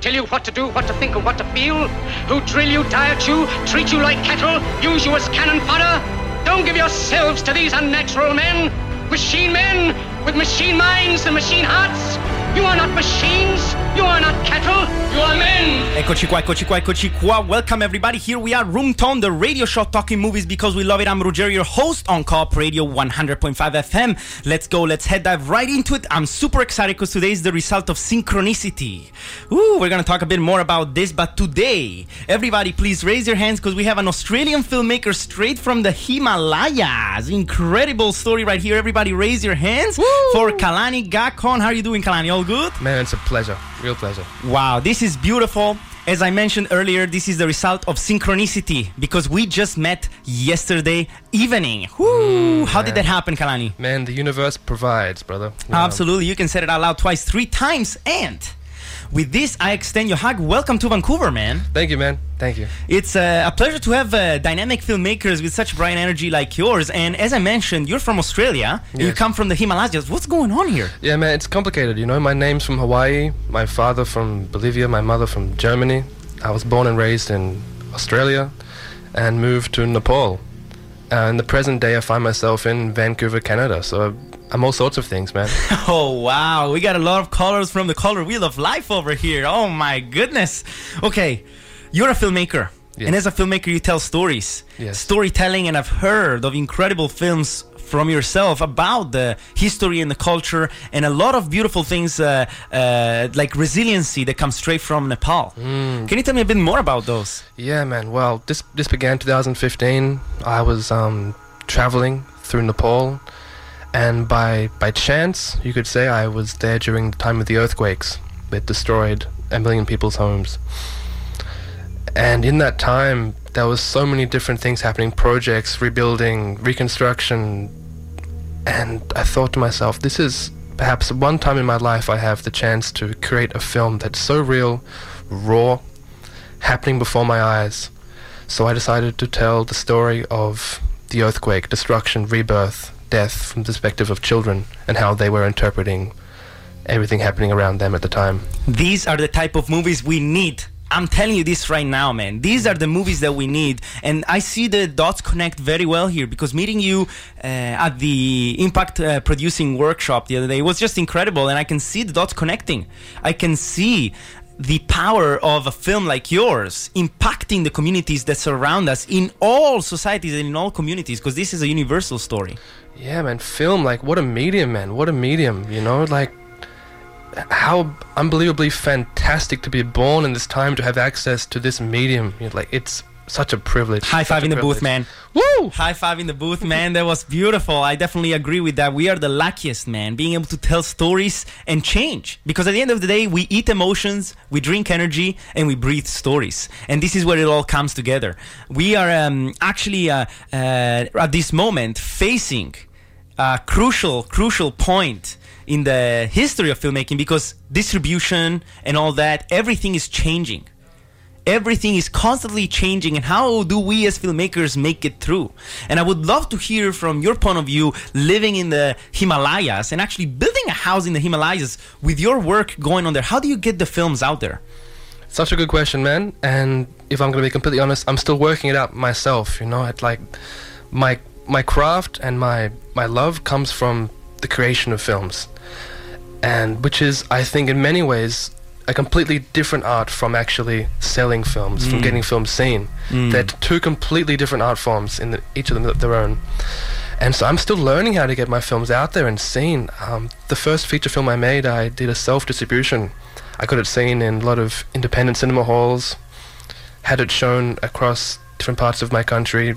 tell you what to do, what to think, and what to feel, who drill you, diet you, treat you like cattle, use you as cannon fodder. Don't give yourselves to these unnatural men with machine minds and machine hearts. You are not machines, you are not cattle, you are men. Eccoci qua, eccoci qua, eccoci qua. Welcome everybody, here we are, Room Tone, the radio show talking movies because we love it. I'm Ruggeri, your host on Co Radio 100.5 FM. Let's go, let's head dive right into it. I'm super excited because today is the result of synchronicity. Ooh, we're going to talk a bit more about this, but today, everybody please raise your hands because we have an Australian filmmaker straight from the Himalayas. Incredible story right here. Everybody raise your hands. Woo! For Kalani Gacon. How are you doing, Kalani? Good? Man, it's a pleasure. Real pleasure. Wow, this is beautiful. As I mentioned earlier, this is the result of synchronicity because we just met yesterday evening. Woo! How did that happen, Kalani? Man, the universe provides, brother. Wow. Absolutely. You can say it out loud twice, three times, and with this, I extend your hug. Welcome to Vancouver, man. Thank you, man. Thank you. It's a pleasure to have dynamic filmmakers with such bright energy like yours. And as I mentioned, you're from Australia. Yes. You come from the Himalayas. What's going on here? Yeah, man, it's complicated, you know. My name's from Hawaii, my father from Bolivia, my mother from Germany. I was born and raised in Australia and moved to Nepal. In the present day, I find myself in Vancouver, Canada. So I'm all sorts of things, man. Oh, wow. We got a lot of colors from the color wheel of life over here. Oh, my goodness. Okay. You're a filmmaker, yes. And as a filmmaker, you tell stories, yes. Storytelling, and I've heard of incredible films from yourself about the history and the culture, and a lot of beautiful things like resiliency that comes straight from Nepal. Mm. Can you tell me a bit more about those? Yeah, man. Well, this began 2015. I was traveling through Nepal, and by chance, you could say, I was there during the time of the earthquakes that destroyed a million people's homes. And in that time, there was so many different things happening, projects, rebuilding, reconstruction. And I thought to myself, this is perhaps one time in my life I have the chance to create a film that's so real, raw, happening before my eyes. So I decided to tell the story of the earthquake, destruction, rebirth, death from the perspective of children and how they were interpreting everything happening around them at the time. These are the type of movies we need. I'm telling you this right now, man. These are the movies that we need. And I see the dots connect very well here because meeting you at the Impact Producing Workshop the other day was just incredible. And I can see the dots connecting. I can see the power of a film like yours impacting the communities that surround us in all societies and in all communities because this is a universal story. Yeah, man. Film, like, what a medium, man. What a medium, you know? Like, how unbelievably fantastic to be born in this time, to have access to this medium. You know, like, it's such a privilege. High five in the booth, man. Woo! High five in the booth, man. That was beautiful. I definitely agree with that. We are the luckiest, man, being able to tell stories and change. Because at the end of the day, we eat emotions, we drink energy, and we breathe stories. And this is where it all comes together. We are actually at this moment facing a crucial point in the history of filmmaking, because distribution and all that, everything is changing. Everything is constantly changing, and how do we as filmmakers make it through? And I would love to hear from your point of view, living in the Himalayas and actually building a house in the Himalayas with your work going on there. How do you get the films out there? Such a good question, man. And if I'm going to be completely honest, I'm still working it out myself. You know, it's like my craft and my love comes from the creation of films. And which is, I think, in many ways, a completely different art from actually selling films, from getting films seen. Mm. They're two completely different art forms, in each of them their own. And so I'm still learning how to get my films out there and seen. The first feature film I made, I did a self-distribution. I got it seen in a lot of independent cinema halls, had it shown across different parts of my country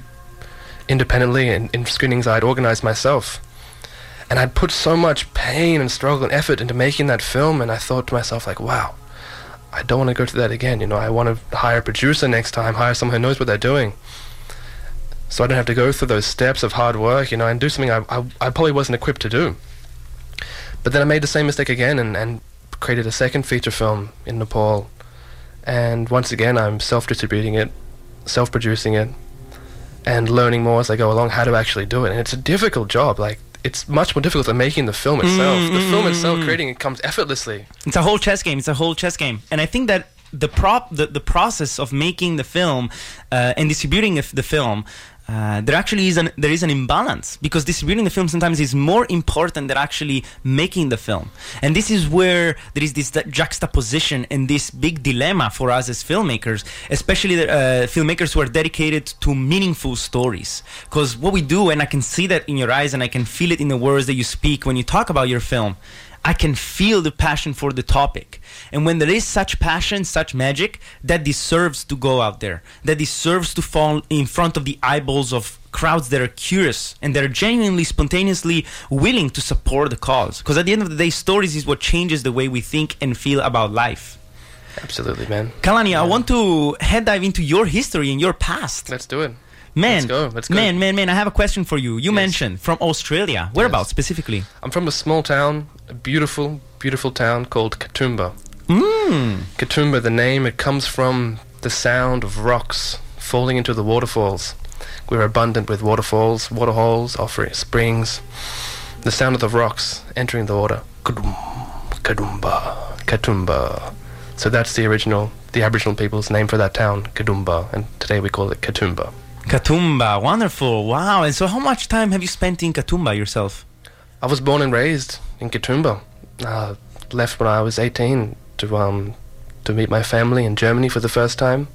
independently, and in screenings I'd organized myself. And I'd put so much pain and struggle and effort into making that film, and I thought to myself, like, wow, I don't want to go to that again. You know, I want to hire a producer next time, hire someone who knows what they're doing, so I don't have to go through those steps of hard work, you know, and do something I probably wasn't equipped to do. But then I made the same mistake again and created a second feature film in Nepal. And once again, I'm self-distributing it, self-producing it, and learning more as I go along how to actually do it. And it's a difficult job. Like, it's much more difficult than making the film itself. The film itself, creating it comes effortlessly. It's a whole chess game. It's a whole chess game. And I think that the process of making the film and distributing the film, there is an imbalance, because distributing the film sometimes is more important than actually making the film. And this is where there is this juxtaposition and this big dilemma for us as filmmakers, especially the filmmakers who are dedicated to meaningful stories. Because what we do, and I can see that in your eyes and I can feel it in the words that you speak when you talk about your film, I can feel the passion for the topic. And when there is such passion, such magic, that deserves to go out there, that deserves to fall in front of the eyeballs of crowds that are curious and that are genuinely, spontaneously willing to support the cause. Because at the end of the day, stories is what changes the way we think and feel about life. Absolutely, man. Kalani, yeah. I want to head dive into your history and your past. Let's do it. Man, Let's go. Man, I have a question for you. You mentioned from Australia. Whereabouts specifically? I'm from a small town, a beautiful, beautiful town called Katoomba. Katoomba, the name, it comes from the sound of rocks falling into the waterfalls. We're abundant with waterfalls, waterholes, offering springs. The sound of the rocks entering the water. Katoomba, Katoomba. So that's the Aboriginal people's name for that town, Katoomba. And today we call it Katoomba. Katoomba, wonderful, wow. And so how much time have you spent in Katoomba yourself? I was born and raised in Katoomba. Left when I was 18 to meet my family in Germany for the first time.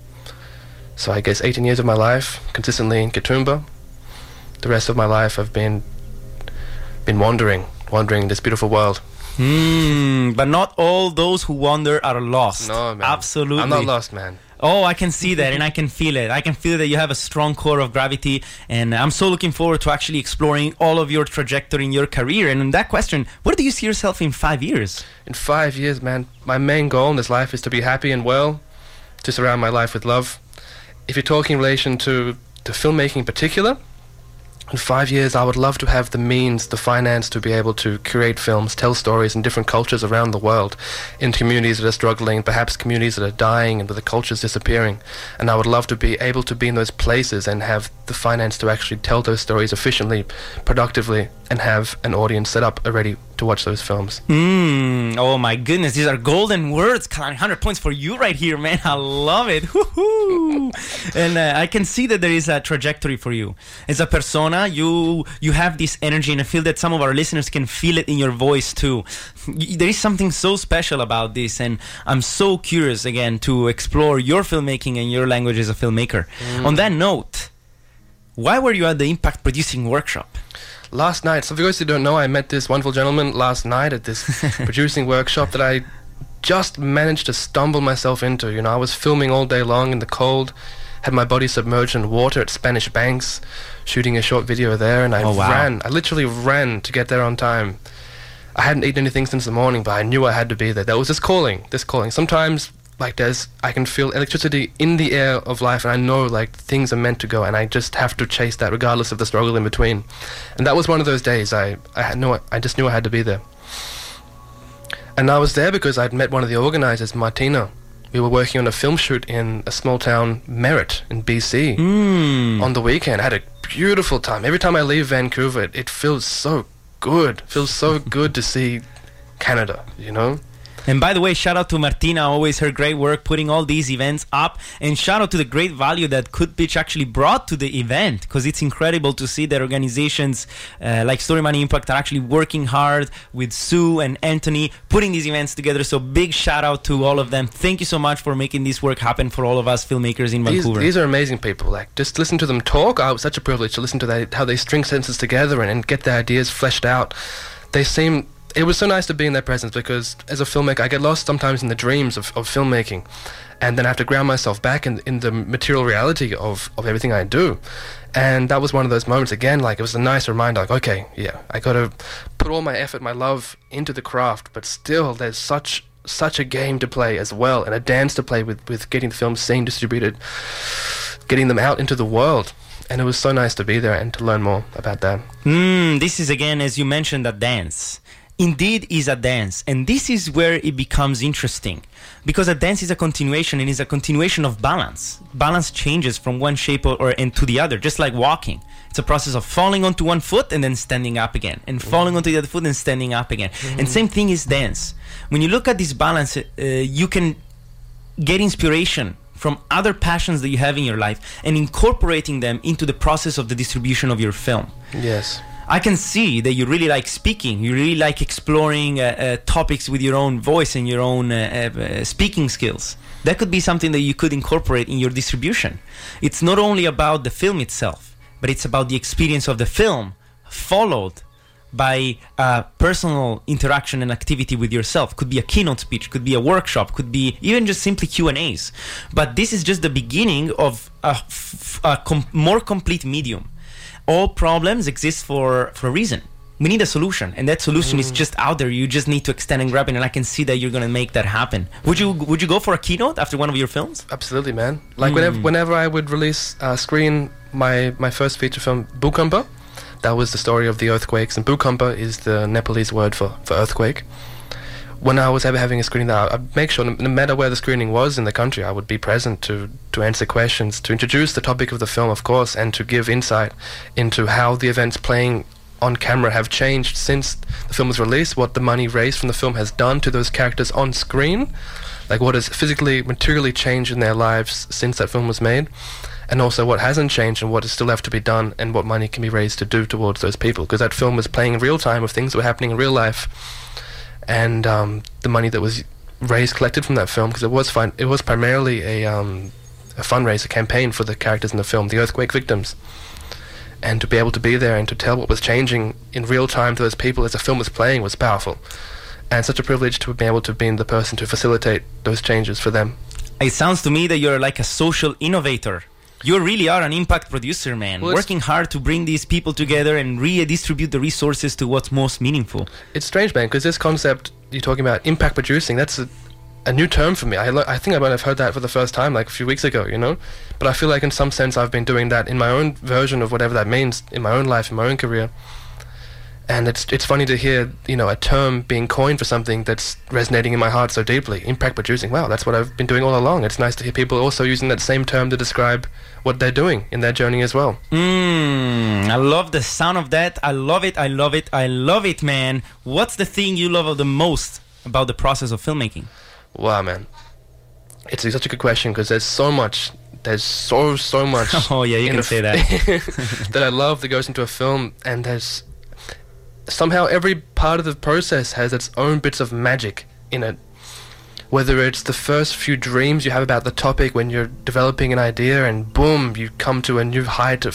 So I guess 18 years of my life consistently in Katoomba. The rest of my life I've been wandering this beautiful world. But not all those who wander are lost. No, man. Absolutely. I'm not lost, man. Oh, I can see that and I can feel it. I can feel that you have a strong core of gravity, and I'm so looking forward to actually exploring all of your trajectory in your career. And in that question, where do you see yourself in 5 years? In 5 years, man, my main goal in this life is to be happy and well, to surround my life with love. If you're talking in relation to filmmaking in particular, in 5 years, I would love to have the means, the finance to be able to create films, tell stories in different cultures around the world, in communities that are struggling, perhaps communities that are dying and with the cultures disappearing. And I would love to be able to be in those places and have the finance to actually tell those stories efficiently, productively, and have an audience set up already to watch those films. Oh my goodness, these are golden words, Kalani. 100 points for you right here, man. I love it. Woo-hoo. And I can see that there is a trajectory for you. As a persona, you have this energy, and I feel that some of our listeners can feel it in your voice too. There is something so special about this, and I'm so curious again to explore your filmmaking and your language as a filmmaker. On that note, why were you at the Impact Producing Workshop? Last night, so for those who don't know, I met this wonderful gentleman last night at this producing workshop that I just managed to stumble myself into. You know, I was filming all day long in the cold, had my body submerged in water at Spanish Banks, shooting a short video there, and I ran. I literally ran to get there on time. I hadn't eaten anything since the morning, but I knew I had to be there. There was this calling. Sometimes, like, I can feel electricity in the air of life, and I know, like, things are meant to go, and I just have to chase that regardless of the struggle in between. And that was one of those days. I just knew I had to be there. And I was there because I'd met one of the organizers, Martina. We were working on a film shoot in a small town, Merritt, in BC, on the weekend. I had a beautiful time. Every time I leave Vancouver, it feels so good. It feels so good to see Canada, you know? And by the way, shout out to Martina, always her great work putting all these events up, and shout out to the great value that Cut Pitch actually brought to the event, because it's incredible to see that organizations like Story Money Impact are actually working hard with Sue and Anthony putting these events together. So big shout out to all of them. Thank you so much for making this work happen for all of us filmmakers in Vancouver. These are amazing people. Like, just listen to them talk. Oh, it was such a privilege to listen to that, how they string sentences together and get their ideas fleshed out. It was so nice to be in their presence, because as a filmmaker, I get lost sometimes in the dreams of filmmaking, and then I have to ground myself back in the material reality of everything I do. And that was one of those moments, again, like, it was a nice reminder, like, okay, yeah, I got to put all my effort, my love into the craft, but still there's such such a game to play as well, and a dance to play with getting the films seen, distributed, getting them out into the world. And it was so nice to be there and to learn more about that. This is, again, as you mentioned, a dance. Indeed is a dance, and this is where it becomes interesting, because a dance is a continuation, and is a continuation of balance. Balance changes from one shape or to the other, just like walking. It's a process of falling onto one foot and then standing up again, and falling onto the other foot and standing up again. And same thing is dance. When you look at this balance, you can get inspiration from other passions that you have in your life and incorporating them into the process of the distribution of your film. Yes. I can see that you really like speaking. You really like exploring topics with your own voice and your own speaking skills. That could be something that you could incorporate in your distribution. It's not only about the film itself, but it's about the experience of the film followed by personal interaction and activity with yourself. Could be a keynote speech, could be a workshop, could be even just simply Q&As. But this is just the beginning of a more complete medium. All problems exist for a reason. We need a solution, and that solution is just out there. You just need to extend and grab it, and I can see that you're gonna make that happen. Would you go for a keynote after one of your films? Absolutely, man. Like whenever I would release screen my first feature film, Bhukampa, that was the story of the earthquakes, and Bhukampa is the Nepalese word for earthquake. When I was ever having a screening, I'd make sure no matter where the screening was in the country, I would be present to answer questions, to introduce the topic of the film, of course, and to give insight into how the events playing on camera have changed since the film was released, what the money raised from the film has done to those characters on screen, like what has physically, materially changed in their lives since that film was made, and also what hasn't changed and what is still left to be done and what money can be raised to do towards those people, because that film was playing in real time of things that were happening in real life. And the money that was raised, collected from that film, because it was primarily a fundraiser campaign for the characters in the film, the earthquake victims. And to be able to be there and to tell what was changing in real time to those people as the film was playing was powerful. And such a privilege to be able to be the person to facilitate those changes for them. It sounds to me that you're like a social innovator. You really are an impact producer, man. Well, working hard to bring these people together and redistribute the resources to what's most meaningful. It's strange, man, because this concept you're talking about, impact producing, that's a new term for me. I think I might have heard that for the first time like a few weeks ago, you know? But I feel like in some sense I've been doing that in my own version of whatever that means, in my own life, in my own career. And it's funny to hear, you know, a term being coined for something that's resonating in my heart so deeply. Impact producing, wow, that's what I've been doing all along. It's nice to hear people also using that same term to describe what they're doing in their journey as well. I love the sound of that. I love it, man. What's the thing you love the most about the process of filmmaking? Wow, man. It's such a good question because there's so much. There's so much. Oh, yeah, you can say that. That I love that goes into a film, and there's... somehow every part of the process has its own bits of magic in it. Whether it's the first few dreams you have about the topic when you're developing an idea and boom, you come to a new height of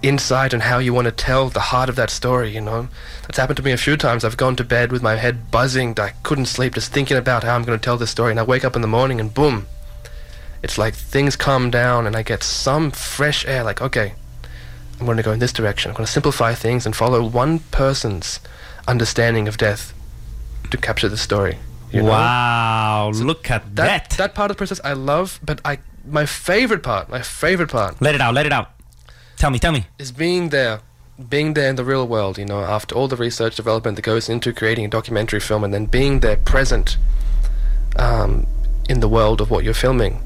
insight and how you want to tell the heart of that story, you know. That's happened to me a few times. I've gone to bed with my head buzzing. I couldn't sleep just thinking about how I'm going to tell this story. And I wake up in the morning and boom. It's like things calm down and I get some fresh air like, okay, I'm going to go in this direction. I'm going to simplify things and follow one person's understanding of death to capture the story. Wow, so look at that. That part of the process I love, but my favorite part... Let it out. Tell me. Is being there in the real world, you know, after all the research development that goes into creating a documentary film and then being there present in the world of what you're filming.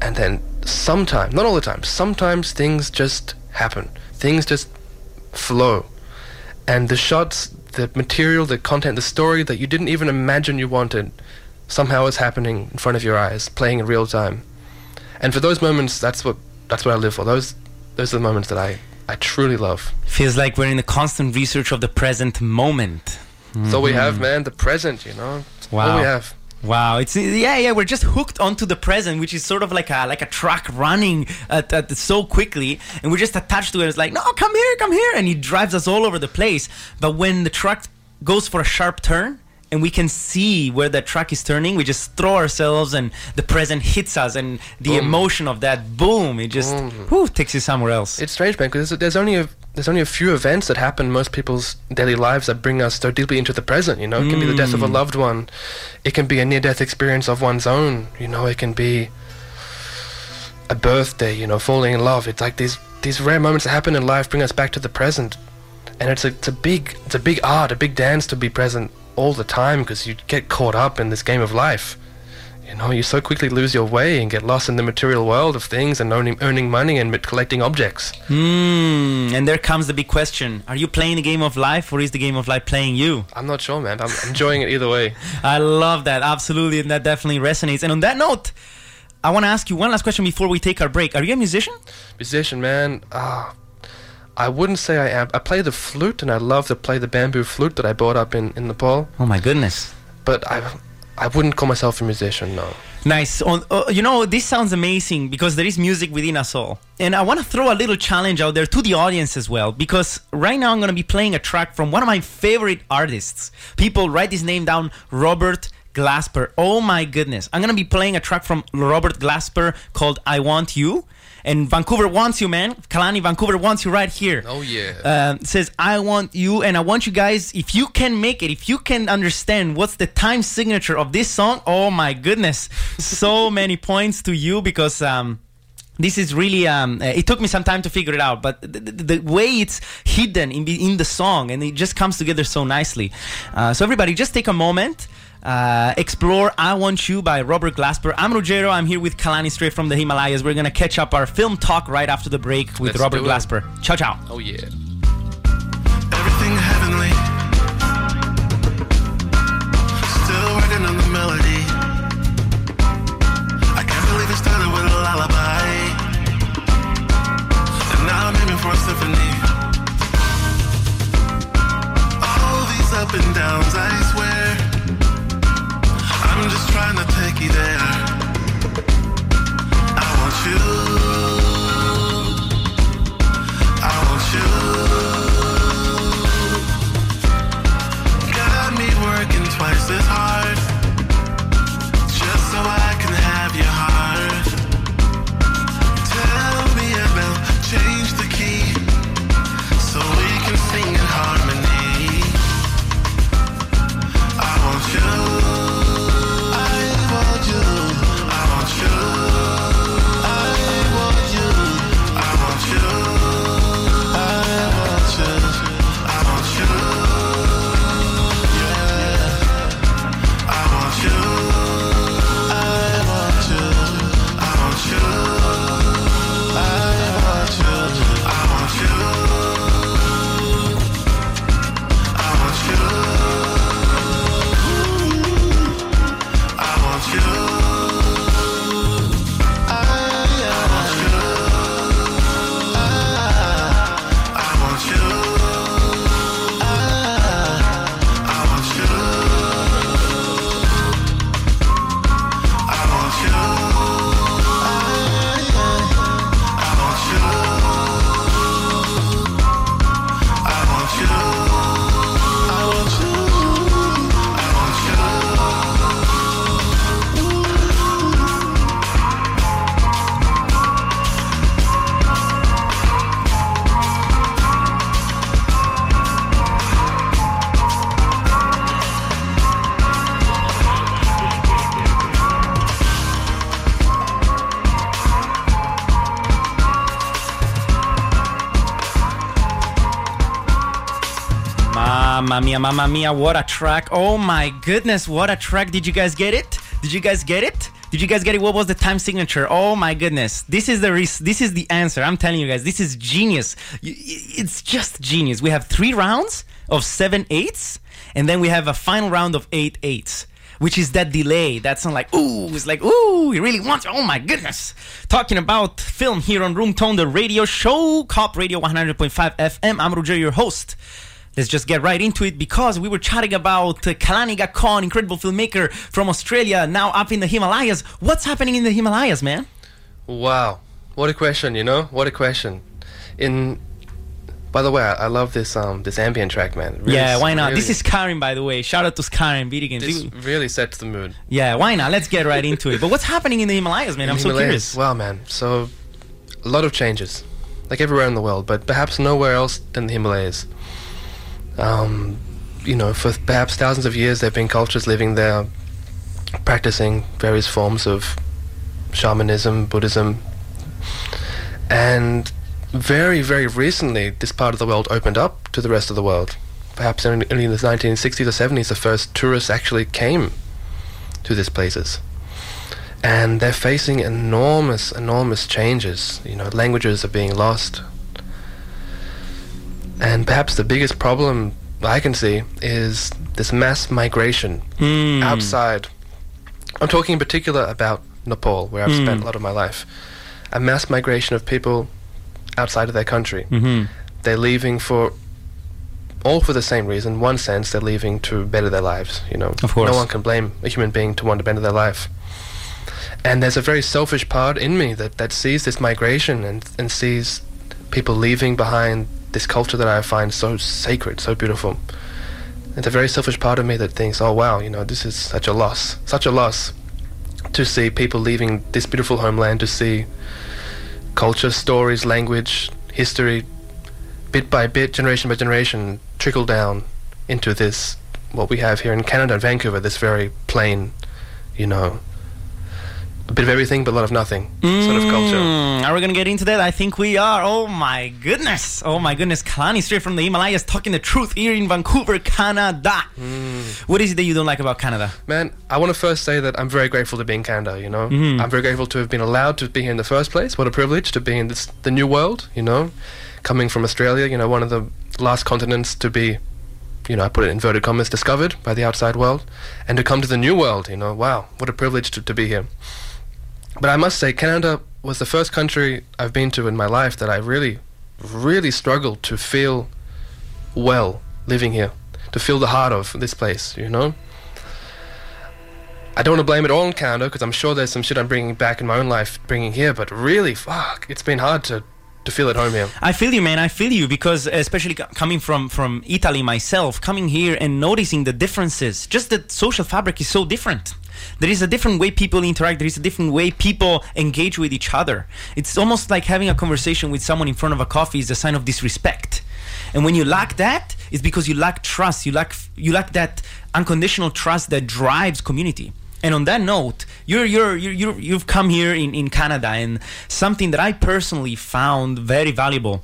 And then sometimes, not all the time, sometimes things just happen. Things just flow. And the shots, the material, the content, the story that you didn't even imagine you wanted somehow is happening in front of your eyes, playing in real time. And for those moments, that's what I live for. Those are the moments that I truly love. Feels like we're in the constant research of the present moment. That's all we have, man, the present, you know. Wow. All we have. Wow, it's we're just hooked onto the present, which is sort of like a truck running at so quickly, and we're just attached to it. It's like, no, come here, and it drives us all over the place. But when the truck goes for a sharp turn, and we can see where that truck is turning, we just throw ourselves, and the present hits us, and the emotion of that boom, it just takes you somewhere else. It's strange, man, because there's only there's only a few events that happen in most people's daily lives that bring us so deeply into the present, you know. It can be the death of a loved one. It can be a near-death experience of one's own, you know. It can be a birthday, you know, falling in love. It's like these rare moments that happen in life bring us back to the present. And it's a big art, a big dance to be present all the time, because you get caught up in this game of life. You know, you so quickly lose your way and get lost in the material world of things and earning money and collecting objects. And there comes the big question. Are you playing the game of life, or is the game of life playing you? I'm not sure, man. I'm enjoying it either way. I love that. Absolutely. And that definitely resonates. And on that note, I want to ask you one last question before we take our break. Are you a musician? Musician, man. I wouldn't say I am. I play the flute, and I love to play the bamboo flute that I bought up in Nepal. Oh, my goodness. But I wouldn't call myself a musician, no. Nice. You know, this sounds amazing, because there is music within us all. And I want to throw a little challenge out there to the audience as well, because right now I'm going to be playing a track from one of my favorite artists. People, write his name down, Robert Glasper. Oh my goodness. I'm going to be playing a track from Robert Glasper called I Want You. And Vancouver wants you, man. Kalani, Vancouver wants you right here. Oh, yeah. Says, I want you, and I want you guys, if you can make it, if you can understand what's the time signature of this song, oh, my goodness. So many points to you, because this is really, it took me some time to figure it out, but the way it's hidden in the song, and it just comes together so nicely. So everybody, just take a moment. Explore I Want You by Robert Glasper. I'm Ruggero. I'm here with Kalani straight from the Himalayas. We're going to catch up our film talk right after the break with Robert Glasper. Ciao, ciao. Oh, yeah. Everything heavenly. Still working on the melody. I can't believe it started with a lullaby. And now I'm aiming for a symphony. All these up and downs, I swear. I'm just trying to take you there. I want you. I want you. Got me working twice as hard, just so I can have your heart. Tell me about change the key, so we can sing in harmony. I want you. Mamma mia, what a track. Oh my goodness, what a track. Did you guys get it? What was the time signature? Oh my goodness. This is the answer. I'm telling you guys, this is genius. It's just genius. We have 3 rounds of 7/8s, and then we have a final round of 8/8s, which is that delay. That's not like, ooh, it's like, ooh, he really wants, oh my goodness. Talking about film here on Room Tone, the radio show, Co Radio 100.5 FM. I'm Roger, your host. Let's just get right into it, because we were chatting about Kalani Gacon, incredible filmmaker from Australia, now up in the Himalayas. What's happening in the Himalayas, man? Wow. What a question, you know? What a question. By the way, I love this ambient track, man. Really, yeah, why not? Really. This is Karen, by the way. Shout out to Karen Vidigan. This really sets the mood. Yeah, why not? Let's get right into it. But what's happening in the Himalayas, man? I'm so curious. Wow, man. So, a lot of changes. like everywhere in the world, but perhaps nowhere else than the Himalayas. You know, for perhaps thousands of years, there have been cultures living there, practicing various forms of shamanism, Buddhism, and very, very recently, this part of the world opened up to the rest of the world. Perhaps only in the 1960s or 70s, the first tourists actually came to these places. And they're facing enormous, enormous changes. You know, languages are being lost. And perhaps the biggest problem I can see is this mass migration outside. I'm talking in particular about Nepal, where I've spent a lot of my life. A mass migration of people outside of their country. They're leaving for the same reason. In one sense, they're leaving to better their lives, you know. Of course. No one can blame a human being to want to better their life. And there's a very selfish part in me that sees this migration and sees people leaving behind this culture that I find so sacred, so beautiful. It's a very selfish part of me that thinks, oh, wow, you know, this is such a loss to see people leaving this beautiful homeland, to see culture, stories, language, history, bit by bit, generation by generation, trickle down into this, what we have here in Canada, Vancouver, this very plain, you know, a bit of everything, but a lot of nothing sort of culture. Are we going to get into that? I think we are. Oh, my goodness. Oh, my goodness. Kalani, straight from the Himalayas, talking the truth here in Vancouver, Canada. What is it that you don't like about Canada? Man, I want to first say that I'm very grateful to be in Canada, you know. I'm very grateful to have been allowed to be here in the first place. What a privilege to be in the new world, you know. Coming from Australia, you know, one of the last continents to be, you know, I put it in inverted commas, discovered by the outside world. And to come to the new world, you know, wow, what a privilege to be here. But I must say, Canada was the first country I've been to in my life that I really, really struggled to feel well living here, to feel the heart of this place, you know? I don't want to blame it all on Canada, because I'm sure there's some shit I'm bringing back in my own life, bringing here, but really, fuck, it's been hard to feel at home here. I feel you, man. I feel you, because especially coming from Italy myself, coming here and noticing the differences, just the social fabric is so different. There is a different way people interact. There is a different way people engage with each other. It's almost like having a conversation with someone in front of a coffee is a sign of disrespect. And when you lack that, it's because you lack trust. You lack that unconditional trust that drives community. And on that note, you've come here in Canada, and something that I personally found very valuable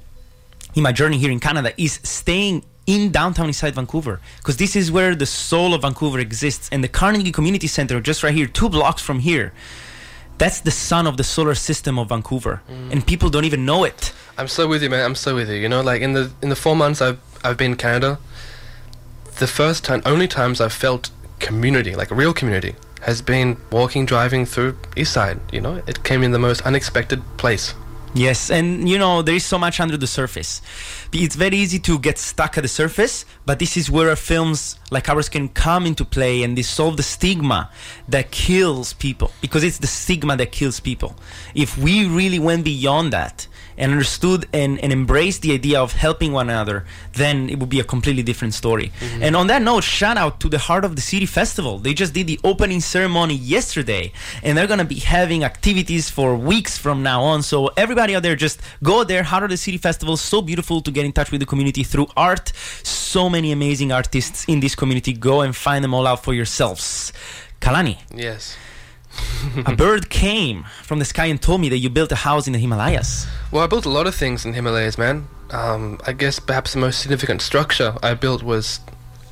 in my journey here in Canada is staying in downtown inside Vancouver, because this is where the soul of Vancouver exists. And the Carnegie Community Center, just right here, 2 blocks from here, that's the sun of the solar system of Vancouver, and people don't even know it. I'm so with you, man. I'm so with you. You know, like in the 4 months I've been in Canada, the only times I've felt community, like real community, has been driving through Eastside. You know, it came in the most unexpected place. Yes, and you know, there is so much under the surface. It's very easy to get stuck at the surface, but this is where films like ours can come into play and dissolve the stigma that kills people, because it's the stigma that kills people. If we really went beyond that and understood and embraced the idea of helping one another, then it would be a completely different story. And on that note, shout out to the Heart of the City Festival. They just did the opening ceremony yesterday, and they're going to be having activities for weeks from now on. So everybody out there, just go there. Heart of the City Festival, so beautiful to get in touch with the community through art. So many amazing artists in this community. Go and find them all out for yourselves. Kalani. Yes. A bird came from the sky and told me that you built a house in the Himalayas. Well, I built a lot of things in the Himalayas, man. I guess perhaps the most significant structure I built was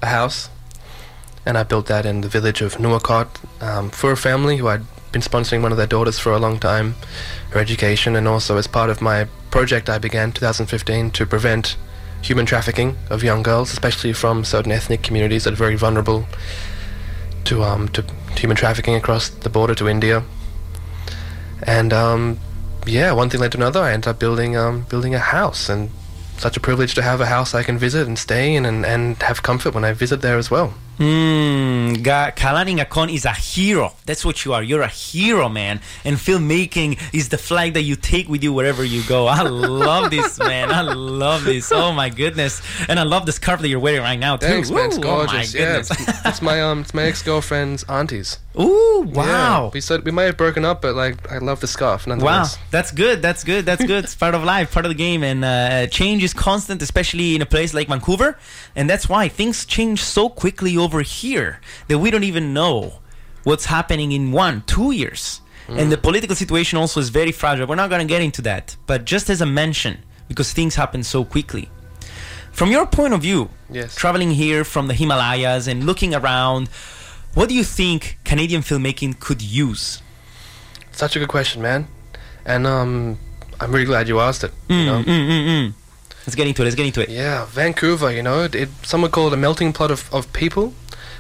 a house, and I built that in the village of Nuwakot for a family who I'd been sponsoring one of their daughters for a long time, her education, and also as part of my project I began in 2015 to prevent human trafficking of young girls, especially from certain ethnic communities that are very vulnerable to human trafficking across the border to India. And one thing led to another. I ended up building a house, and such a privilege to have a house I can visit and stay in and have comfort when I visit there as well. Kalani Gacon is a hero. That's what you are. You're a hero, man. And filmmaking is the flag that you take with you wherever you go. I love this, man. I love this. Oh my goodness. And I love the scarf that you're wearing right now too. Thanks, man. It's gorgeous. Oh my goodness. Yeah, it's my ex-girlfriend's auntie's. Ooh, wow. Yeah, we said we might have broken up, but like I love the scarf nonetheless. Wow, that's good. It's part of life, part of the game, and change is constant, especially in a place like Vancouver, and that's why things change so quickly over here that we don't even know what's happening in 1-2 years. And the political situation also is very fragile. We're not going to get into that, but just as a mention, because things happen so quickly. From your point of view, yes, traveling here from the Himalayas and looking around, what do you think Canadian filmmaking could use? Such a good question, man. And I'm really glad you asked it. Let's get into it. Yeah, Vancouver, you know, some would call it a melting pot of people.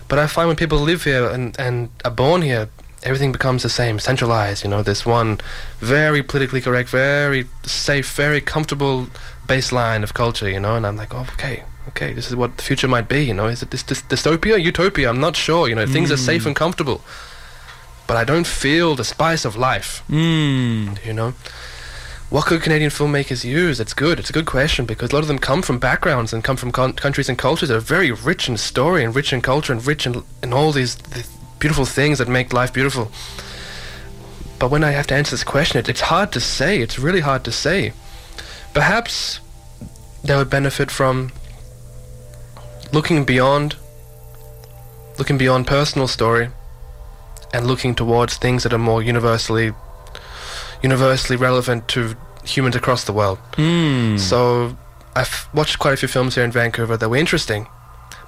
But I find when people live here and are born here, everything becomes the same, centralized. You know, this one very politically correct, very safe, very comfortable baseline of culture, you know. And I'm like, oh, okay, this is what the future might be, you know. Is it this dystopia, utopia? I'm not sure, you know. Things are safe and comfortable, but I don't feel the spice of life, you know. What could Canadian filmmakers use? It's a good question, because a lot of them come from backgrounds and come from countries and cultures that are very rich in story and rich in culture and rich in all these beautiful things that make life beautiful. But when I have to answer this question, it's hard to say. It's really hard to say. Perhaps they would benefit from looking beyond personal story and looking towards things that are more universally relevant to humans across the world. So I've watched quite a few films here in Vancouver that were interesting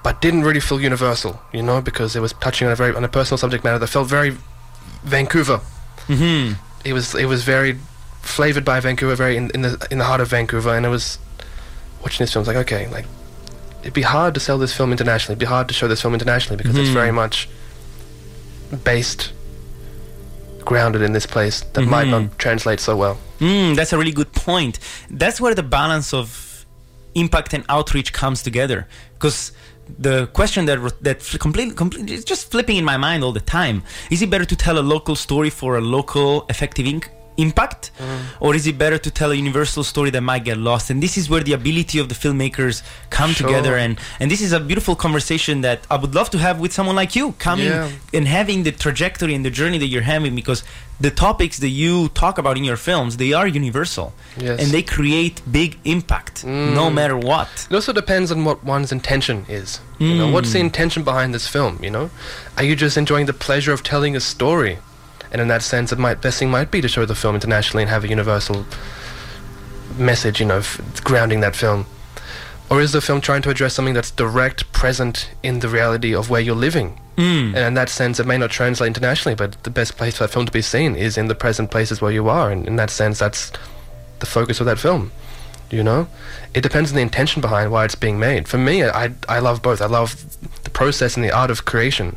but didn't really feel universal, you know, because it was touching on a personal subject matter that felt very Vancouver. It was very flavored by Vancouver, very in the heart of Vancouver. And I was watching this film, I was like, okay, like it'd be hard to sell this film internationally. It'd be hard to show this film internationally because it's very much grounded in this place that might not translate so well. That's a really good point. That's where the balance of impact and outreach comes together. Because the question that completely, it's just flipping in my mind all the time. Is it better to tell a local story for a local effective impact, or is it better to tell a universal story that might get lost? And this is where the ability of the filmmakers come together, and this is a beautiful conversation that I would love to have with someone like you coming and having the trajectory and the journey that you're having, because the topics that you talk about in your films, they are universal, and they create big impact no matter what. It also depends on what one's intention is. You know, what's the intention behind this film? You know, are you just enjoying the pleasure of telling a story? And in that sense, best thing might be to show the film internationally and have a universal message, you know, grounding that film. Or is the film trying to address something that's direct, present in the reality of where you're living? And in that sense, it may not translate internationally, but the best place for that film to be seen is in the present places where you are. And in that sense, that's the focus of that film, you know? It depends on the intention behind why it's being made. For me, I love both. I love the process and the art of creation.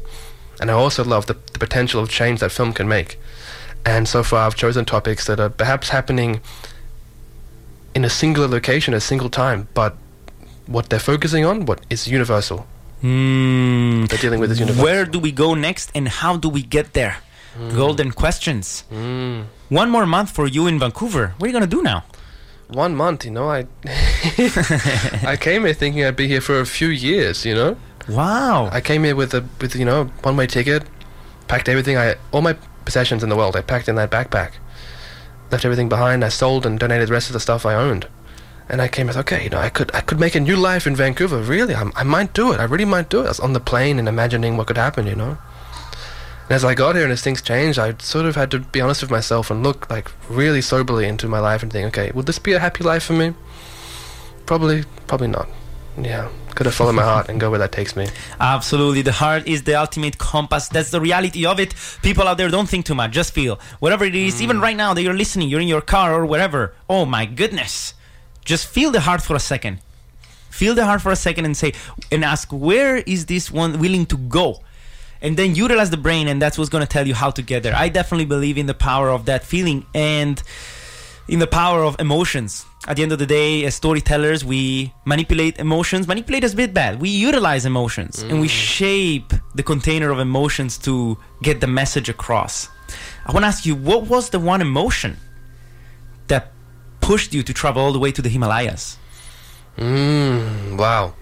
And I also love the potential of change that film can make. And so far I've chosen topics that are perhaps happening in a singular location, a single time, but what they're focusing on, what is universal. They're dealing with is universal. Where do we go next and how do we get there? Golden questions. One more month for you in Vancouver. What are you going to do now? 1 month, you know, I came here thinking I'd be here for a few years, you know. Wow! I came here with you know, one-way ticket, packed everything, all my possessions in the world, I packed in that backpack, left everything behind, I sold and donated the rest of the stuff I owned, and I came with, okay, you know, I could make a new life in Vancouver, really, I might do it, I really might do it. I was on the plane and imagining what could happen, you know, and as I got here and as things changed, I sort of had to be honest with myself and look, like, really soberly into my life and think, okay, would this be a happy life for me? Probably not, yeah. Could have followed my heart and go where that takes me. Absolutely. The heart is the ultimate compass. That's the reality of it. People out there, don't think too much. Just feel. Whatever it is, even right now that you're listening, you're in your car or wherever. Oh my goodness. Just feel the heart for a second. Feel the heart for a second and say, and ask, where is this one willing to go? And then utilize the brain, and that's what's going to tell you how to get there. I definitely believe in the power of that feeling. And in the power of emotions. At the end of the day, as storytellers, we manipulate emotions. Manipulate is a bit bad. We utilize emotions and we shape the container of emotions to get the message across. I want to ask you, what was the one emotion that pushed you to travel all the way to the Himalayas? Wow.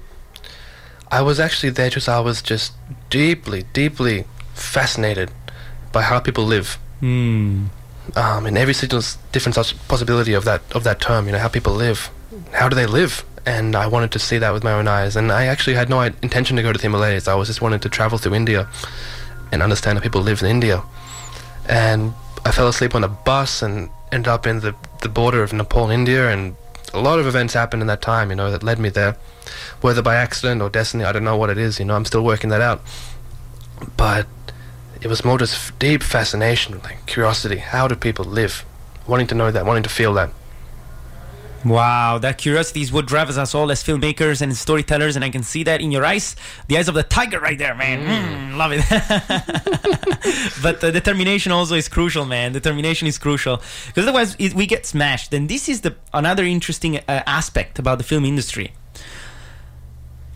I was actually there because I was just deeply, deeply fascinated by how people live. And every single different possibility of that term, you know, how people live. How do they live? And I wanted to see that with my own eyes. And I actually had no intention to go to the Himalayas. I was just wanted to travel through India and understand how people live in India. And I fell asleep on a bus and ended up in the border of Nepal and India, and a lot of events happened in that time, you know, that led me there. Whether by accident or destiny, I don't know what it is, you know, I'm still working that out. But it was more just deep fascination, like curiosity. How do people live? Wanting to know that, wanting to feel that. Wow, that curiosity is what drives us all as filmmakers and storytellers, and I can see that in your eyes. The eyes of the tiger right there, man. Love it. But determination also is crucial, man. Determination is crucial. Because otherwise we get smashed. And this is another interesting aspect about the film industry.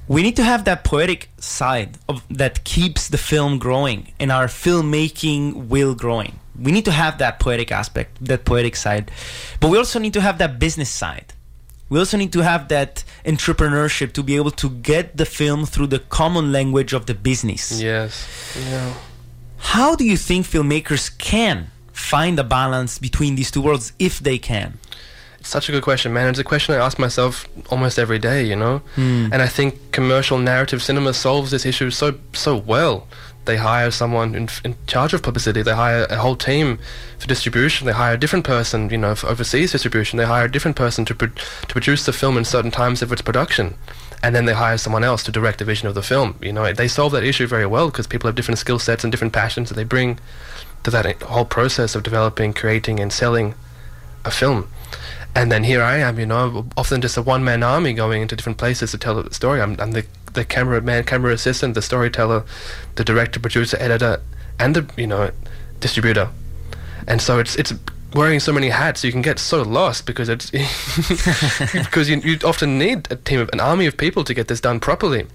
We need to have that poetic side that keeps the film growing and our filmmaking will growing. We need to have that poetic aspect, that poetic side. But we also need to have that business side. We also need to have that entrepreneurship to be able to get the film through the common language of the business. Yes. Yeah. How do you think filmmakers can find a balance between these two worlds, if they can? It's such a good question, man. It's a question I ask myself almost every day, you know? And I think commercial narrative cinema solves this issue so well. They hire someone in charge of publicity. They hire a whole team for distribution. They hire a different person, you know, for overseas distribution. They hire a different person to produce the film in certain times of its production. And then they hire someone else to direct the vision of the film. You know, they solve that issue very well because people have different skill sets and different passions that they bring to that whole process of developing, creating, and selling a film. And then here I am, you know, often just a one-man army going into different places to tell the story. I'm the cameraman, camera assistant, the storyteller, the director, producer, editor, and the, you know, distributor. And so it's wearing so many hats, you can get so lost because it's because you often need a team of an army of people to get this done properly.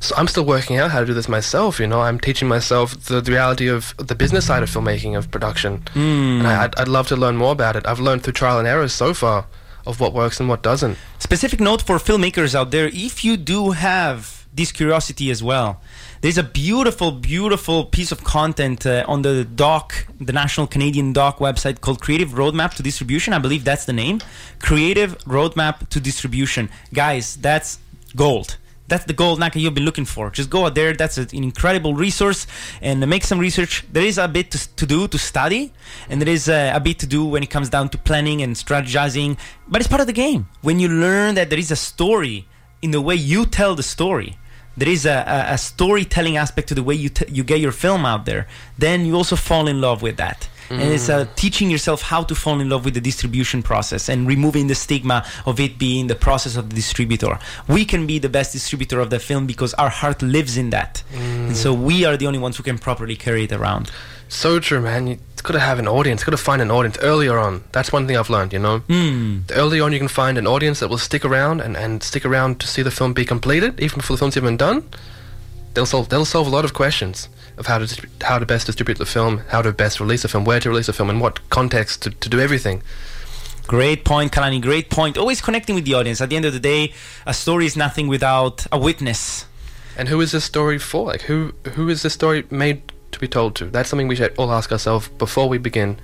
So I'm still working out how to do this myself, you know. I'm teaching myself the reality of the business side of filmmaking, of production. And I'd love to learn more about it. I've learned through trial and error so far of what works and what doesn't. Specific note for filmmakers out there, if you do have this curiosity as well, there's a beautiful, beautiful piece of content on the doc, the National Canadian Doc website called Creative Roadmap to Distribution. I believe that's the name. Creative Roadmap to Distribution. Guys, that's gold. That's the gold, NACA, you've been looking for. Just go out there. That's an incredible resource. And make some research. There is a bit to do, to study. And there is a bit to do when it comes down to planning and strategizing. But it's part of the game. When you learn that there is a story in the way you tell the story, there is a storytelling aspect to the way you get your film out there, then you also fall in love with that. And it's teaching yourself how to fall in love with the distribution process and removing the stigma of it being the process of the distributor. We can be the best distributor of the film because our heart lives in that. And so we are the only ones who can properly carry it around. So true, man. You got to have an audience. Got to find an audience earlier on. That's one thing I've learned, you know. Early on you can find an audience that will stick around and stick around to see the film be completed, even before the film's even done. They'll solve a lot of questions of how to best distribute the film, how to best release a film, where to release a film, in what context to do everything. Great point, Kalani. Great point. Always connecting with the audience. At the end of the day, a story is nothing without a witness. And who is this story for? Like who is this story made to be told to? That's something we should all ask ourselves before we begin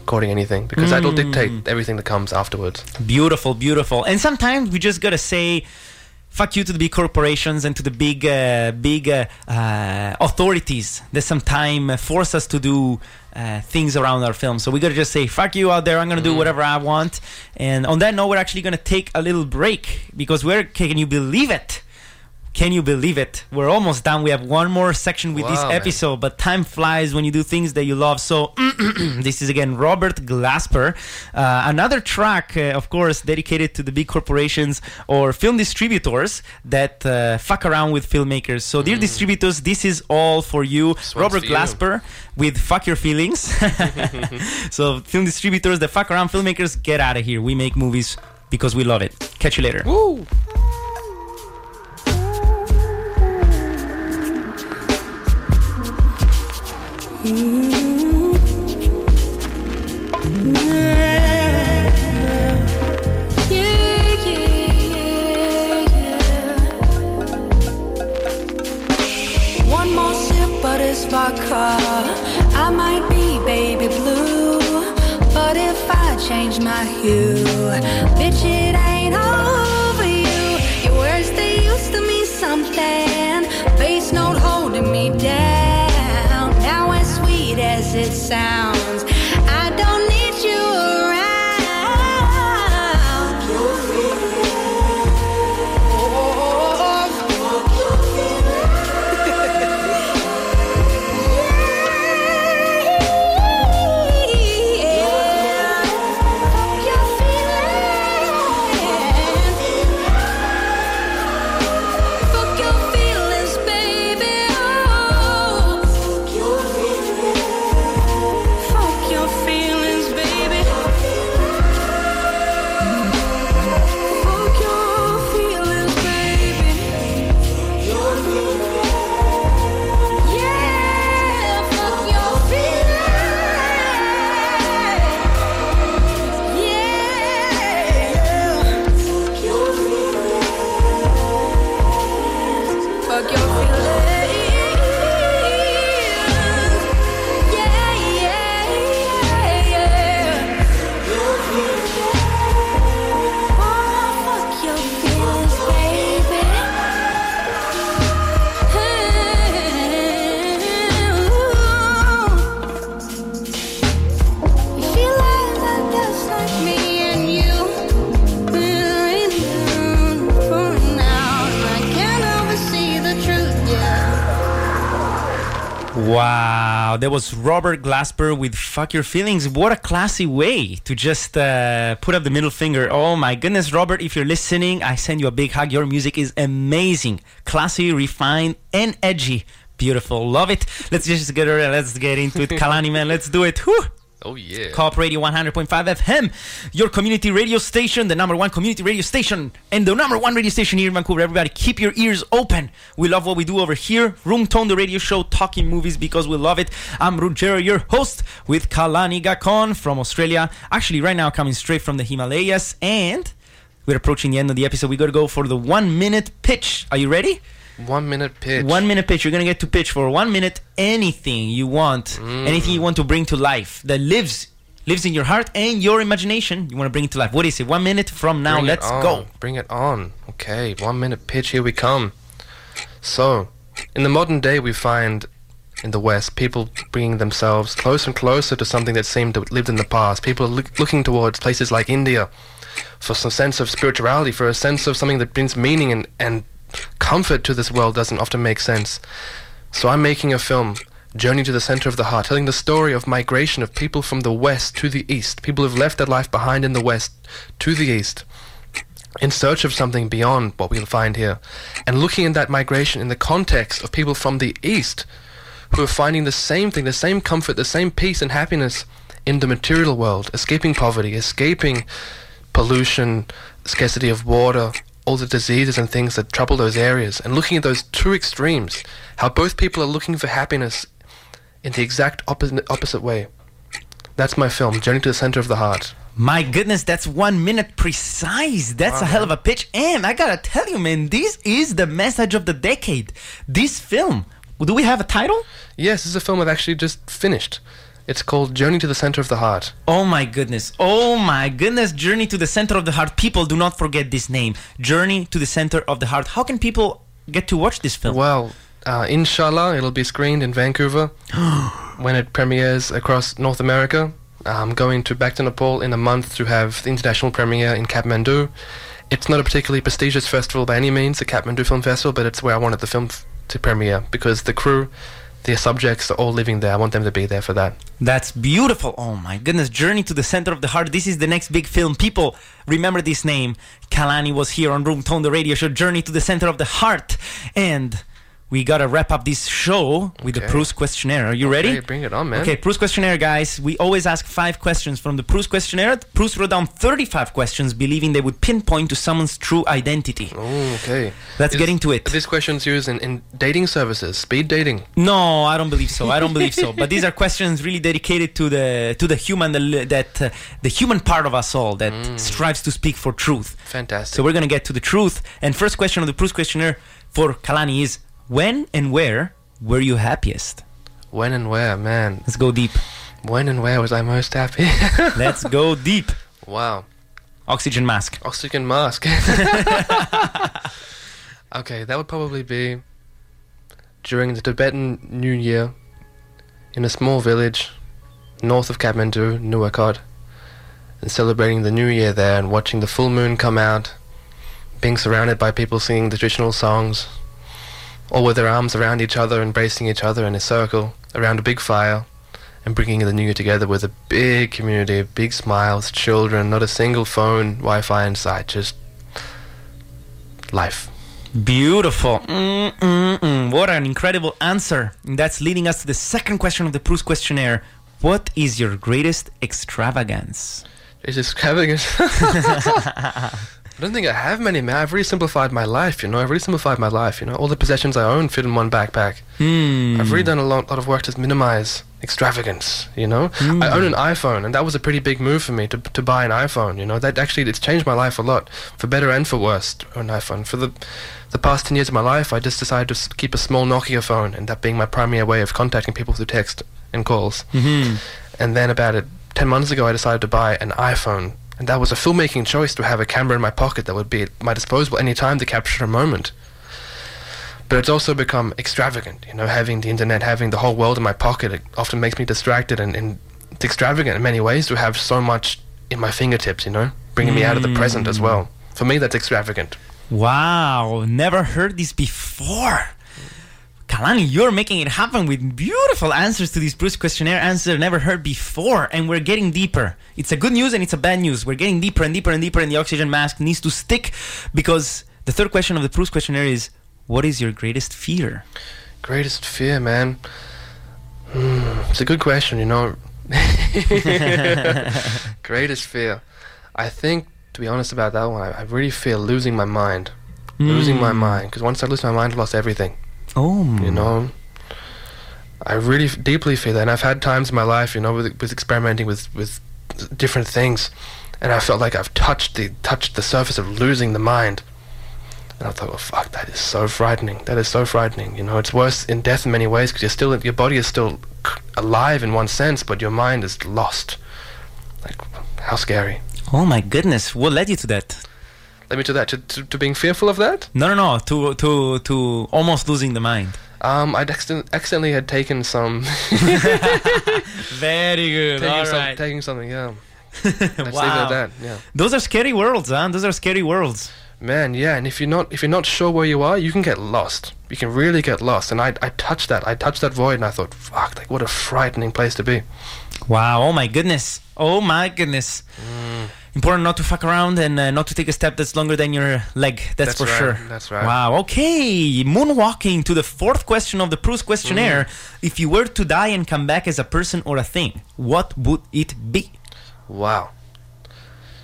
recording anything, because that'll dictate everything that comes afterwards. Beautiful, beautiful. And sometimes we just gotta say, fuck you to the big corporations and to the big authorities that sometimes force us to do things around our film. So we gotta just say, fuck you out there, I'm gonna do whatever I want. And on that note, we're actually gonna take a little break because where can you believe it? Can you believe it? We're almost done. We have one more section with this episode, man. But time flies when you do things that you love. So this is again Robert Glasper. Another track, of course, dedicated to the big corporations or film distributors that fuck around with filmmakers. So dear distributors, this is all for you. Robert Glasper with Fuck Your Feelings. So film distributors that fuck around filmmakers, get out of here. We make movies because we love it. Catch you later. Woo! One more sip, but it's vodka. I might be baby blue, but if I change my hue, bitch, it ain't over you. Your words, they used to mean something. Bass note holding me down. As it sounds, I don't need you around. Fuck your feelings, baby. Oh, fuck your feelings. Wow, that was Robert Glasper with Fuck Your Feelings. What a classy way to just put up the middle finger. Oh my goodness, Robert, if you're listening, I send you a big hug. Your music is amazing. Classy, refined, and edgy. Beautiful. Love it. Let's just get ready. Let's get into it. Kalani, man, let's do it. Whew. Oh, yeah. Co Radio 100.5 FM, your community radio station, the #1 community radio station, and the #1 radio station here in Vancouver. Everybody, keep your ears open. We love what we do over here. Room Tone, the radio show, talking movies because we love it. I'm Ruggeri, your host, with Kalani Gacon from Australia. Actually, right now, coming straight from the Himalayas, and we're approaching the end of the episode. We got to go for the 1-minute pitch. Are you ready? 1 minute pitch. 1 minute pitch. You're going to get to pitch for 1 minute anything you want, anything you want to bring to life that lives in your heart and your imagination. You want to bring it to life. What is it? 1 minute from now. Let's go. Bring it on. Okay. 1 minute pitch. Here we come. So, in the modern day, we find in the West people bringing themselves closer and closer to something that seemed to have lived in the past. People are looking towards places like India for some sense of spirituality, for a sense of something that brings meaning and comfort to this world doesn't often make sense. So I'm making a film, Journey to the Center of the Heart, telling the story of migration of people from the West to the East. People who've left their life behind in the West to the East in search of something beyond what we'll find here. And looking at that migration in the context of people from the East who are finding the same thing, the same comfort, the same peace and happiness in the material world, escaping poverty, escaping pollution, scarcity of water, all the diseases and things that trouble those areas, and looking at those two extremes, how both people are looking for happiness in the exact opposite way. That's my film, Journey to the Center of the Heart. My goodness, that's 1 minute precise. That's a hell of a pitch. And I gotta tell you, man, this is the message of the decade. This film, do we have a title? Yes, this is a film I've actually just finished. It's called Journey to the Center of the Heart. Oh my goodness. Oh my goodness. Journey to the Center of the Heart. People, do not forget this name. Journey to the Center of the Heart. How can people get to watch this film? Well, inshallah, it'll be screened in Vancouver when it premieres across North America. I'm going back to Nepal in a month to have the international premiere in Kathmandu. It's not a particularly prestigious festival by any means, the Kathmandu Film Festival, but it's where I wanted the film to premiere, because the crew, the subjects are all living there. I want them to be there for that. That's beautiful. Oh my goodness. Journey to the Center of the Heart. This is the next big film. People, remember this name. Kalani was here on Room Tone, the radio show, Journey to the Center of the Heart. And we got to wrap up this show with the Proust Questionnaire. Are you ready? Bring it on, man. Okay, Proust Questionnaire, guys. We always ask 5 questions from the Proust Questionnaire. Proust wrote down 35 questions, believing they would pinpoint to someone's true identity. Oh, okay. Let's get into it. Are these questions used in dating services, speed dating? No, I don't believe so. I don't believe so. But these are questions really dedicated to the human, the human part of us all that strives to speak for truth. Fantastic. So we're going to get to the truth. And first question of the Proust Questionnaire for Kalani is, when and where were you happiest? When and where, man. Let's go deep. When and where was I most happy? Let's go deep. Wow. Oxygen mask. Oxygen mask. Okay, that would probably be during the Tibetan New Year in a small village north of Kathmandu, Nuwakot, and celebrating the New Year there and watching the full moon come out, being surrounded by people singing the traditional songs, all with their arms around each other, embracing each other in a circle around a big fire, and bringing the new year together with a big community, big smiles, children, not a single phone, Wi-Fi in sight, just life. Beautiful. What an incredible answer. And that's leading us to the second question of the Proust Questionnaire. What is your greatest extravagance? It's extravagance. I don't think I have many, man. I've really simplified my life, I've really simplified my life, All the possessions I own fit in one backpack. I've really done a lot of work to minimize extravagance, I own an iPhone, and that was a pretty big move for me to buy an iPhone, That actually, it's changed my life a lot, for better and for worse, an iPhone. For the past 10 years of my life, I just decided to keep a small Nokia phone, and that being my primary way of contacting people through text and calls. And then about 10 months ago, I decided to buy an iPhone. And that was a filmmaking choice, to have a camera in my pocket that would be at my disposal any time to capture a moment. But it's also become extravagant, having the internet, having the whole world in my pocket. It often makes me distracted, and it's extravagant in many ways to have so much in my fingertips, bringing me out of the present as well. For me, that's extravagant. Wow, never heard this before. Kalani, you're making it happen with beautiful answers to this Proust Questionnaire, answer never heard before, and we're getting deeper. It's a good news and it's a bad news. We're getting deeper and deeper and deeper, and the oxygen mask needs to stick, because the third question of the Proust Questionnaire is, what is your greatest fear? Greatest fear, man. It's a good question, Greatest fear. I think, to be honest about that one, I really fear losing my mind. Losing my mind, because once I lose my mind, I've lost everything. I really deeply feel that, and I've had times in my life, with experimenting with different things, and I felt like I've touched the surface of losing the mind, and I thought, oh fuck, that is so frightening. It's worse in death in many ways, because your body is still alive in one sense, but your mind is lost. Like, how scary. Oh my goodness, what led you to that? Let me do that. To being fearful of that? No. To almost losing the mind. I'd accidentally had taken some. Very good. Taking something, yeah. Wow. That, yeah. Those are scary worlds, huh? Those are scary worlds. Man, yeah. And if you're not sure where you are, you can get lost. You can really get lost. And I touched that. I touched that void, and I thought, fuck, like what a frightening place to be. Wow. Oh my goodness. Oh my goodness. Important not to fuck around and not to take a step that's longer than your leg. That's for right. Sure. That's right. Wow. Okay. Moonwalking to the fourth question of the Proust Questionnaire. If you were to die and come back as a person or a thing, what would it be? Wow.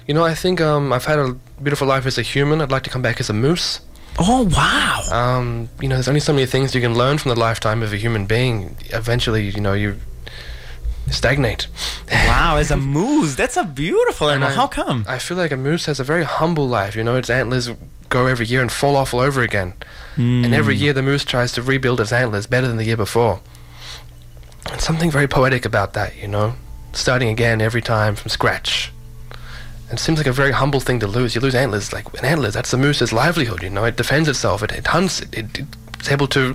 I think I've had a beautiful life as a human. I'd like to come back as a moose. Oh, wow. There's only so many things you can learn from the lifetime of a human being. Eventually, you stagnate. Wow, as a moose, that's a beautiful animal. How come? I feel like a moose has a very humble life. Its antlers go every year and fall off all over again. And every year the moose tries to rebuild its antlers better than the year before. And something very poetic about that, starting again every time from scratch. It seems like a very humble thing to lose. You lose antlers, like an antler, that's the moose's livelihood, It defends itself, it hunts, it's able to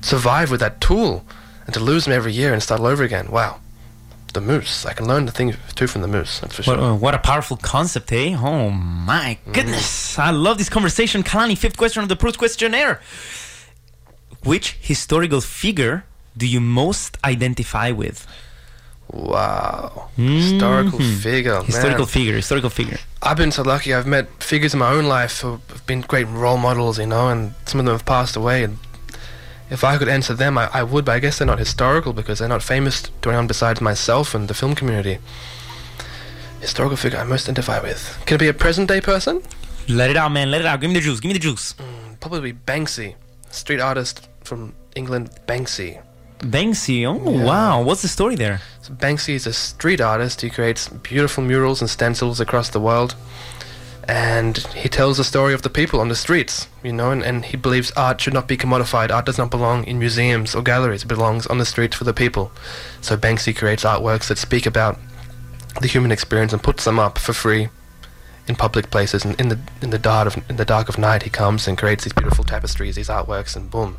survive with that tool. And to lose them every year and start all over again, wow. the moose. I can learn a thing or two from the moose, that's for sure. What a powerful concept, eh? Oh, my goodness. I love this conversation. Kalani, fifth question of the Proust questionnaire. Which historical figure do you most identify with? Wow. Historical figure. Historical figure. I've been so lucky. I've met figures in my own life who have been great role models, you know, and some of them have passed away. And if I could answer them, I would, but I guess they're not historical because they're not famous to anyone besides myself and the film community. Historical figure I most identify with. Can it be a present-day person? Let it out, man. Let it out. Give me the juice. Give me the juice. Probably Banksy. Street artist from England, Banksy. Banksy, oh yeah. Wow, what's the story there? So Banksy is a street artist. He creates beautiful murals and stencils across the world, and he tells the story of the people on the streets, you know, and he believes art should not be commodified. Art does not belong in museums or galleries. It belongs on the streets for the people. So Banksy creates artworks that speak about the human experience and puts them up for free in public places, and in the dark of night he comes and creates these beautiful tapestries, these artworks, and boom,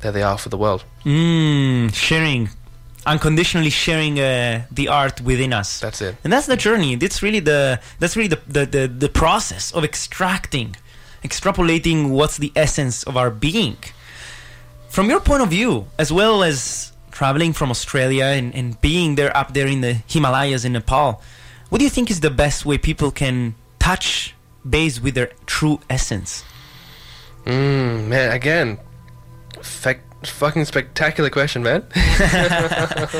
there they are for the world. Sharing, unconditionally sharing the art within us. That's it. And that's the journey. That's really the process of extrapolating what's the essence of our being. From your point of view, as well as traveling from Australia and being there up there in the Himalayas in Nepal, what do you think is the best way people can touch base with their true essence? Man, again, fucking spectacular question, man.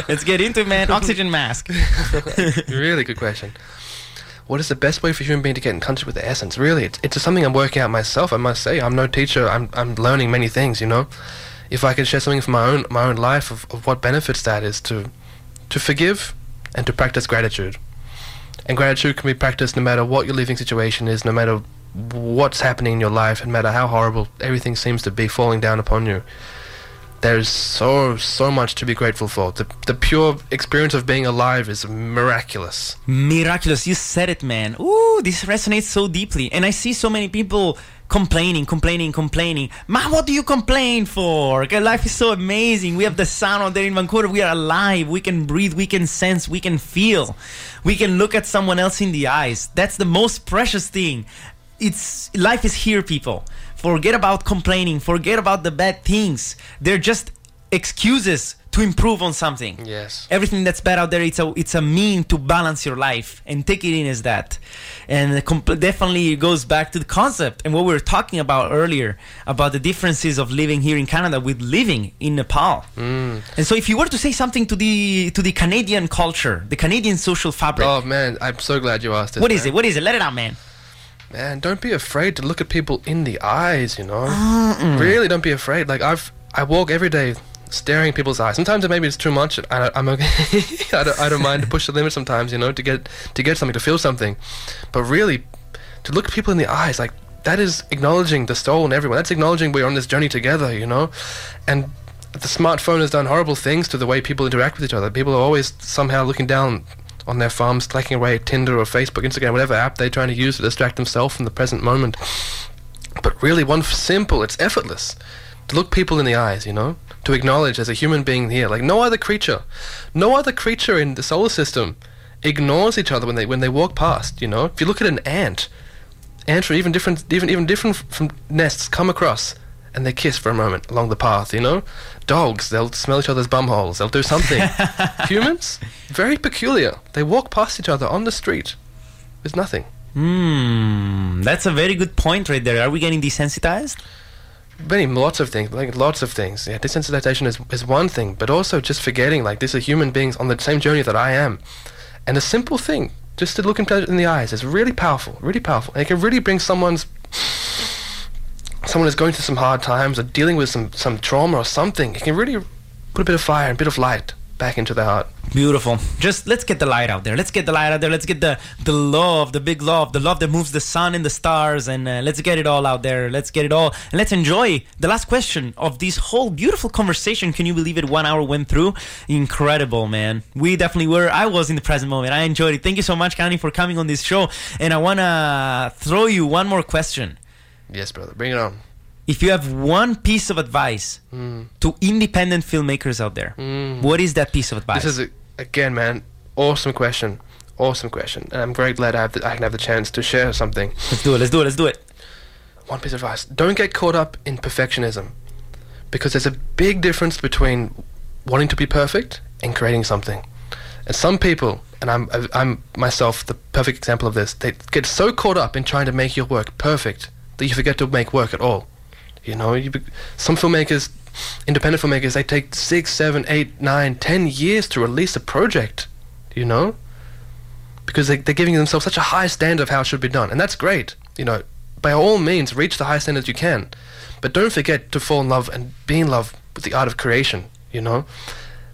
Let's get into it, man. Oxygen mask. Really good question. What is the best way for a human being to get in touch with their essence? Really, it's just something I'm working out myself. I must say, I'm no teacher. I'm learning many things, you know. If I could share something from my own life of what benefits that is to forgive and to practice gratitude. And gratitude can be practiced no matter what your living situation is, no matter what's happening in your life, and no matter how horrible everything seems to be falling down upon you. There's so much to be grateful for. The pure experience of being alive is miraculous. Miraculous, you said it, man. Ooh, this resonates so deeply. And I see so many people complaining. Ma, what do you complain for? Okay, life is so amazing. We have the sun out there in Vancouver. We are alive. We can breathe. We can sense. We can feel. We can look at someone else in the eyes. That's the most precious thing. Life is here, people. Forget about complaining. Forget about the bad things. They're just excuses to improve on something. Yes. Everything that's bad out there, it's a mean to balance your life and take it in as that. And definitely goes back to the concept and what we were talking about earlier about the differences of living here in Canada with living in Nepal. And so if you were to say something to the Canadian culture, the Canadian social fabric. Oh man, I'm so glad you asked this. What is it? Let it out, man. Man, don't be afraid to look at people in the eyes, you know. Really, don't be afraid. Like I walk every day staring people's eyes. Sometimes maybe it's too much. I'm okay. I don't mind to push the limit sometimes, you know, to get something, to feel something. But really, to look at people in the eyes, like that is acknowledging the soul in everyone. That's acknowledging we're on this journey together, you know. And the smartphone has done horrible things to the way people interact with each other. People are always somehow looking down on their phones, slacking away at Tinder or Facebook, Instagram, whatever app they're trying to use to distract themselves from the present moment. But really, it's effortless to look people in the eyes, you know. To acknowledge as a human being here, like no other creature in the solar system ignores each other when they walk past, you know. If you look at an ant from even different from nests come across and they kiss for a moment along the path, you know. Dogs, they'll smell each other's bumholes, they'll do something. Humans, very peculiar. They walk past each other on the street with nothing. That's a very good point right there. Are we getting desensitized? Lots of things. Yeah, desensitization is one thing, but also just forgetting, like, these are human beings on the same journey that I am. And a simple thing, just to look in the eyes, is really powerful. And it can really bring someone who's going through some hard times or dealing with some trauma or something. It can really put a bit of fire and a bit of light back into the heart. Beautiful. Just let's get the light out there. Let's get the light out there. Let's get the love, the big love, the love that moves the sun and the stars, and let's get it all out there. Let's get it all. And let's enjoy the last question of this whole beautiful conversation. Can you believe it? 1 hour went through. Incredible, man. We definitely were. I was in the present moment. I enjoyed it. Thank you so much, Kalani, for coming on this show. And I want to throw you one more question. Yes, brother. Bring it on. If you have one piece of advice to independent filmmakers out there, what is that piece of advice? This is again, man, awesome question. And I'm very glad I can have the chance to share something. Let's do it. One piece of advice. Don't get caught up in perfectionism, because there's a big difference between wanting to be perfect and creating something. And some people, and I'm myself the perfect example of this, they get so caught up in trying to make your work perfect that you forget to make work at all. You know, some filmmakers, independent filmmakers, they take 6, 7, 8, 9, 10 years to release a project, you know, because they're giving themselves such a high standard of how it should be done. And that's great, you know, by all means, reach the high standards you can. But don't forget to fall in love and be in love with the art of creation, you know.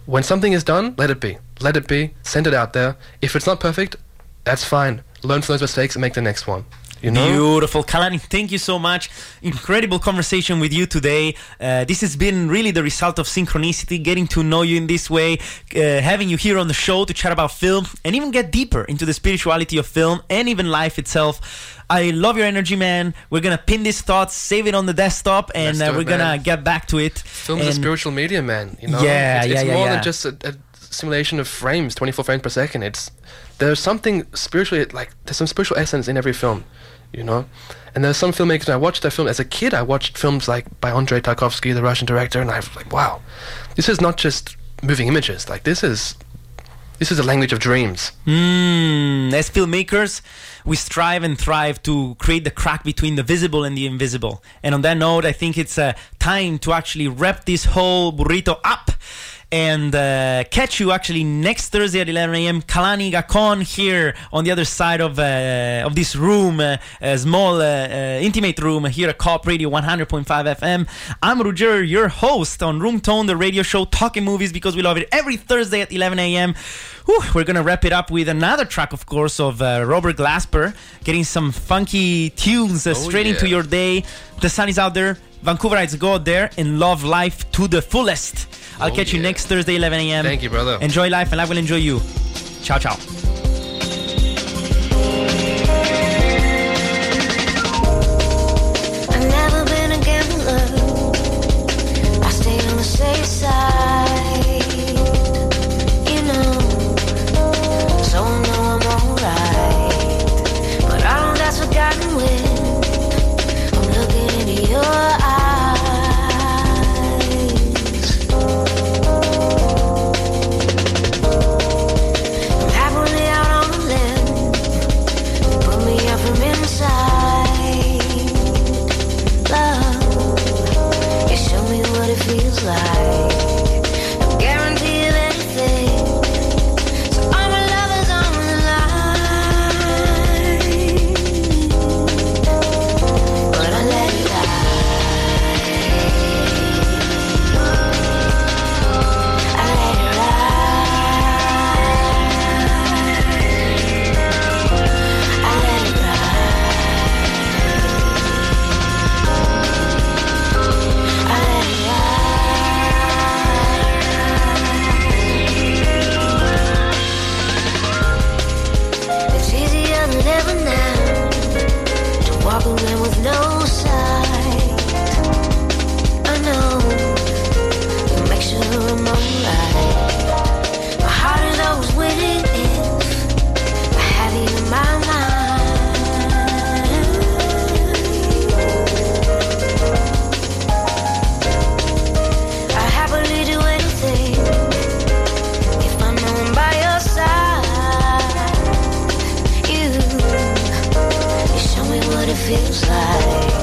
When something is done, let it be, send it out there. If it's not perfect, that's fine. Learn from those mistakes and make the next one. You know? Beautiful. Kalani, thank you so much. Incredible conversation with you today. This has been really the result of synchronicity, getting to know you in this way, having you here on the show to chat about film and even get deeper into the spirituality of film and even life itself. I love your energy, man. We're going to pin these thoughts, save it on the desktop, and we're going to get back to it. Film's a spiritual media, man. You know? It's more than just a simulation of frames, 24 frames per second. There's something spiritually, there's some spiritual essence in every film. You know, and there's some filmmakers. I watched that film as a kid. I watched films by Andrei Tarkovsky, the Russian director, and I was like, "Wow, this is not just moving images. This is a language of dreams." As filmmakers, we strive and thrive to create the crack between the visible and the invisible. And on that note, I think it's time to actually wrap this whole burrito up. And catch you actually next Thursday at 11 a.m. Kalani Gacon here on the other side of this room, a small intimate room here at Co Radio 100.5 FM. I'm Ruggeri, your host on Room Tone, the radio show talking movies because we love it, every Thursday at 11 a.m. We're going to wrap it up with another track, of course, of Robert Glasper, getting some funky tunes into your day. The sun is out there, Vancouverites, go out there and love life to the fullest. I'll catch you next Thursday, 11 a.m. Thank you, brother. Enjoy life and life will enjoy you. Ciao, ciao. I've never been a gambler. I stay on the safe side. Feels like